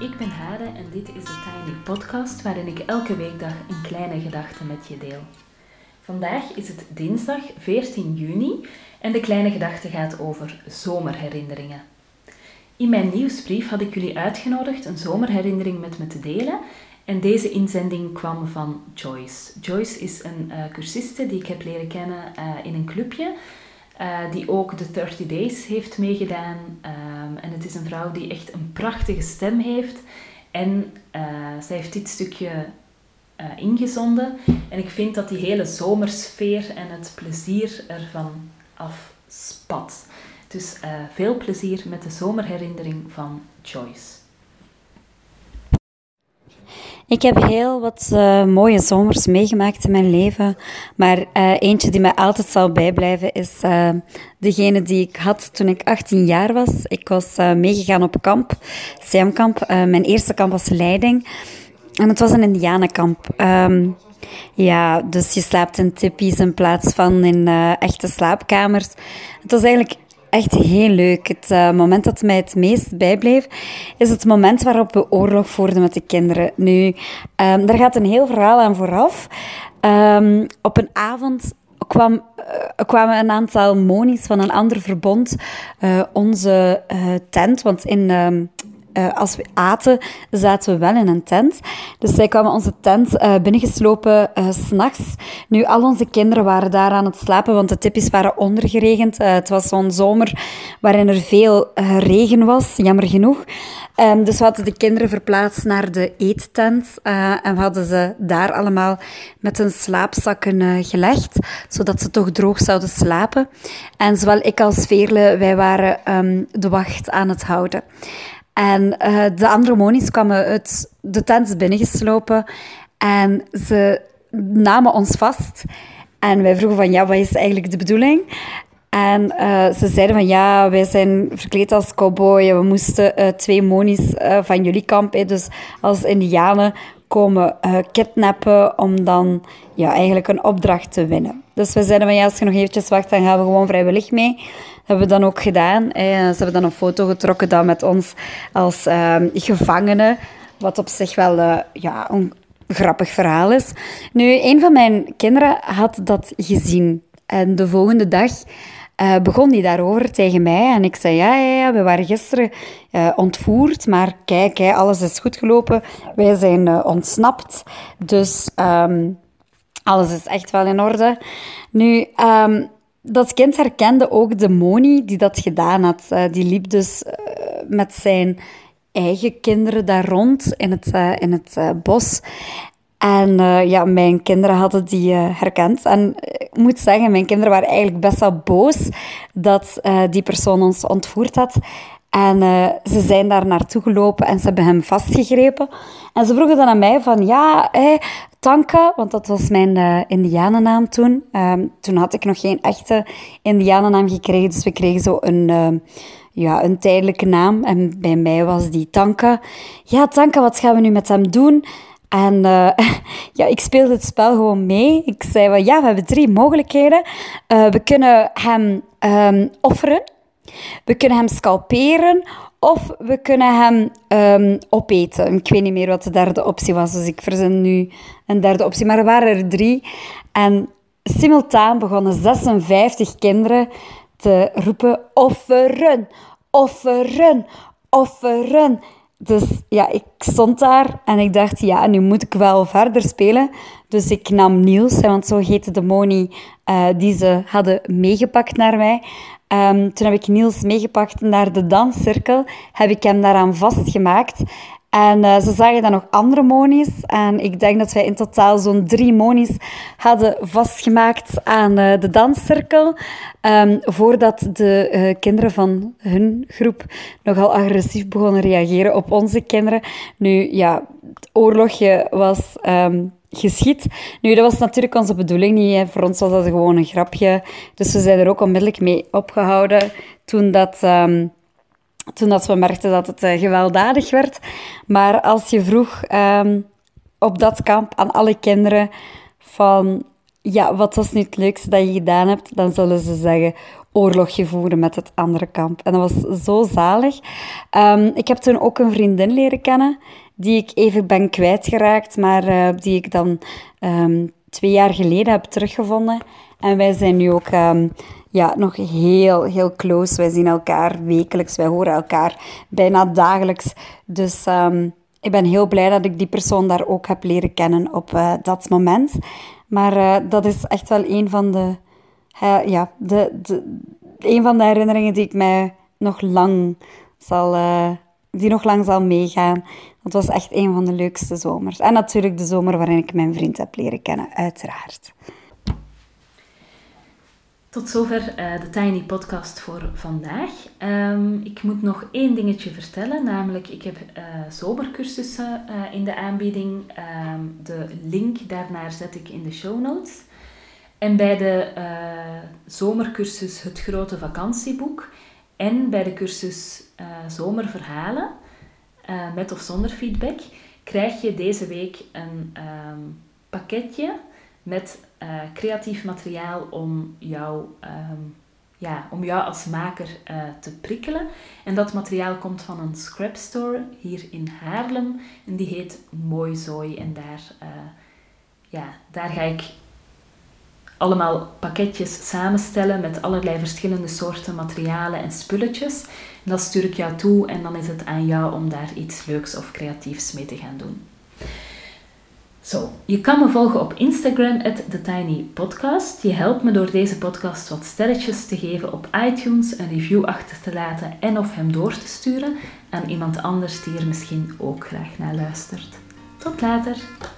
Ik ben Hade en dit is de Tiny Podcast waarin ik elke weekdag een kleine gedachte met je deel. Vandaag is het dinsdag 14 juni en de kleine gedachte gaat over zomerherinneringen. In mijn nieuwsbrief had ik jullie uitgenodigd een zomerherinnering met me te delen en deze inzending kwam van Joyce. Joyce is een cursiste die ik heb leren kennen in een clubje. Die ook de 30 Days heeft meegedaan. En het is een vrouw die echt een prachtige stem heeft. En zij heeft dit stukje ingezonden. En ik vind dat die hele zomersfeer en het plezier ervan afspat. Dus veel plezier met de zomerherinnering van Joyce. Ik heb heel wat mooie zomers meegemaakt in mijn leven. Maar eentje die mij altijd zal bijblijven is degene die ik had toen ik 18 jaar was. Ik was meegegaan op kamp, Siamkamp. Mijn eerste kamp was leiding. En het was een indianenkamp. Dus je slaapt in tippies in plaats van in echte slaapkamers. Het was eigenlijk echt heel leuk. Het moment dat mij het meest bijbleef, is het moment waarop we oorlog voerden met de kinderen. Nu, daar gaat een heel verhaal aan vooraf. Op een avond kwamen een aantal monies van een ander verbond onze tent, want als we aten, zaten we wel in een tent. Dus zij kwamen onze tent binnengeslopen 's nachts. Nu, al onze kinderen waren daar aan het slapen, want de tippies waren ondergeregend. Het was zo'n zomer waarin er veel regen was, jammer genoeg. Dus we hadden de kinderen verplaatst naar de eettent. En we hadden ze daar allemaal met hun slaapzakken gelegd, zodat ze toch droog zouden slapen. En zowel ik als Veerle, wij waren de wacht aan het houden. En de andere monies kwamen uit de tent binnengeslopen en ze namen ons vast. En wij vroegen van, ja, wat is eigenlijk de bedoeling? En ze zeiden van, ja, wij zijn verkleed als cowboy. We moesten 2 monies van jullie kamp, dus als indianen, komen kidnappen om dan eigenlijk een opdracht te winnen. Dus we zeiden van, ja, als je nog eventjes wacht, dan gaan we gewoon vrijwillig mee. Dat hebben we dan ook gedaan. Ze hebben dan een foto getrokken dan met ons als gevangenen, wat op zich wel een grappig verhaal is. Nu, een van mijn kinderen had dat gezien. En de volgende dag begon die daarover tegen mij. En ik zei, ja, we waren gisteren ontvoerd. Maar kijk, alles is goed gelopen. Wij zijn ontsnapt. Dus alles is echt wel in orde. Nu, dat kind herkende ook de Moni die dat gedaan had. Die liep dus met zijn eigen kinderen daar rond in het bos. En mijn kinderen hadden die herkend. En ik moet zeggen, mijn kinderen waren eigenlijk best wel boos dat die persoon ons ontvoerd had. En ze zijn daar naartoe gelopen en ze hebben hem vastgegrepen. En ze vroegen dan aan mij van, Tanka, want dat was mijn indianennaam toen. Toen had ik nog geen echte indianennaam gekregen, dus we kregen zo een tijdelijke naam. En bij mij was die Tanka. Ja, Tanka, wat gaan we nu met hem doen? En ik speelde het spel gewoon mee. Ik zei van, we hebben 3 mogelijkheden. We kunnen hem offeren, we kunnen hem scalperen of we kunnen hem opeten. Ik weet niet meer wat de derde optie was, dus ik verzin nu een derde optie. Maar er waren er 3. En simultaan begonnen 56 kinderen te roepen, offeren, offeren, offeren. Dus ik stond daar en ik dacht, nu moet ik wel verder spelen. Dus ik nam Niels, want zo heette de Moni die ze hadden meegepakt naar mij. Toen heb ik Niels meegepakt naar de danscirkel, heb ik hem daaraan vastgemaakt. En ze zagen dan nog andere monies. En ik denk dat wij in totaal zo'n 3 monies hadden vastgemaakt aan de danscirkel. Voordat de kinderen van hun groep nogal agressief begonnen reageren op onze kinderen. Nu, het oorlogje was geschied. Nu, dat was natuurlijk onze bedoeling niet. Hè. Voor ons was dat gewoon een grapje. Dus we zijn er ook onmiddellijk mee opgehouden toen we merkten dat het gewelddadig werd. Maar als je vroeg op dat kamp aan alle kinderen van wat was nu het leukste dat je gedaan hebt, dan zullen ze zeggen oorlogje voeren met het andere kamp. En dat was zo zalig. Ik heb toen ook een vriendin leren kennen, die ik even ben kwijtgeraakt, maar die ik dan 2 jaar geleden heb teruggevonden. En wij zijn nu ook nog heel, heel close. Wij zien elkaar wekelijks, wij horen elkaar bijna dagelijks. Dus ik ben heel blij dat ik die persoon daar ook heb leren kennen op dat moment. Maar dat is echt wel een van de herinneringen die ik mij nog lang zal meegaan. Dat was echt een van de leukste zomers. En natuurlijk de zomer waarin ik mijn vriend heb leren kennen, uiteraard. Tot zover de Tiny Podcast voor vandaag. Ik moet nog 1 dingetje vertellen, namelijk ik heb zomercursussen in de aanbieding. De link daarnaar zet ik in de show notes. En bij de zomercursus Het Grote Vakantieboek en bij de cursus Zomerverhalen, met of zonder feedback, krijg je deze week een pakketje met creatief materiaal om jou als maker te prikkelen. En dat materiaal komt van een scrapstore hier in Haarlem. En die heet Mooi Zooi. En daar ga ik allemaal pakketjes samenstellen met allerlei verschillende soorten materialen en spulletjes. En dat stuur ik jou toe en dan is het aan jou om daar iets leuks of creatiefs mee te gaan doen. Zo, je kan me volgen op Instagram @thetinypodcast. Je helpt me door deze podcast wat sterretjes te geven op iTunes, een review achter te laten en of hem door te sturen aan iemand anders die er misschien ook graag naar luistert. Tot later!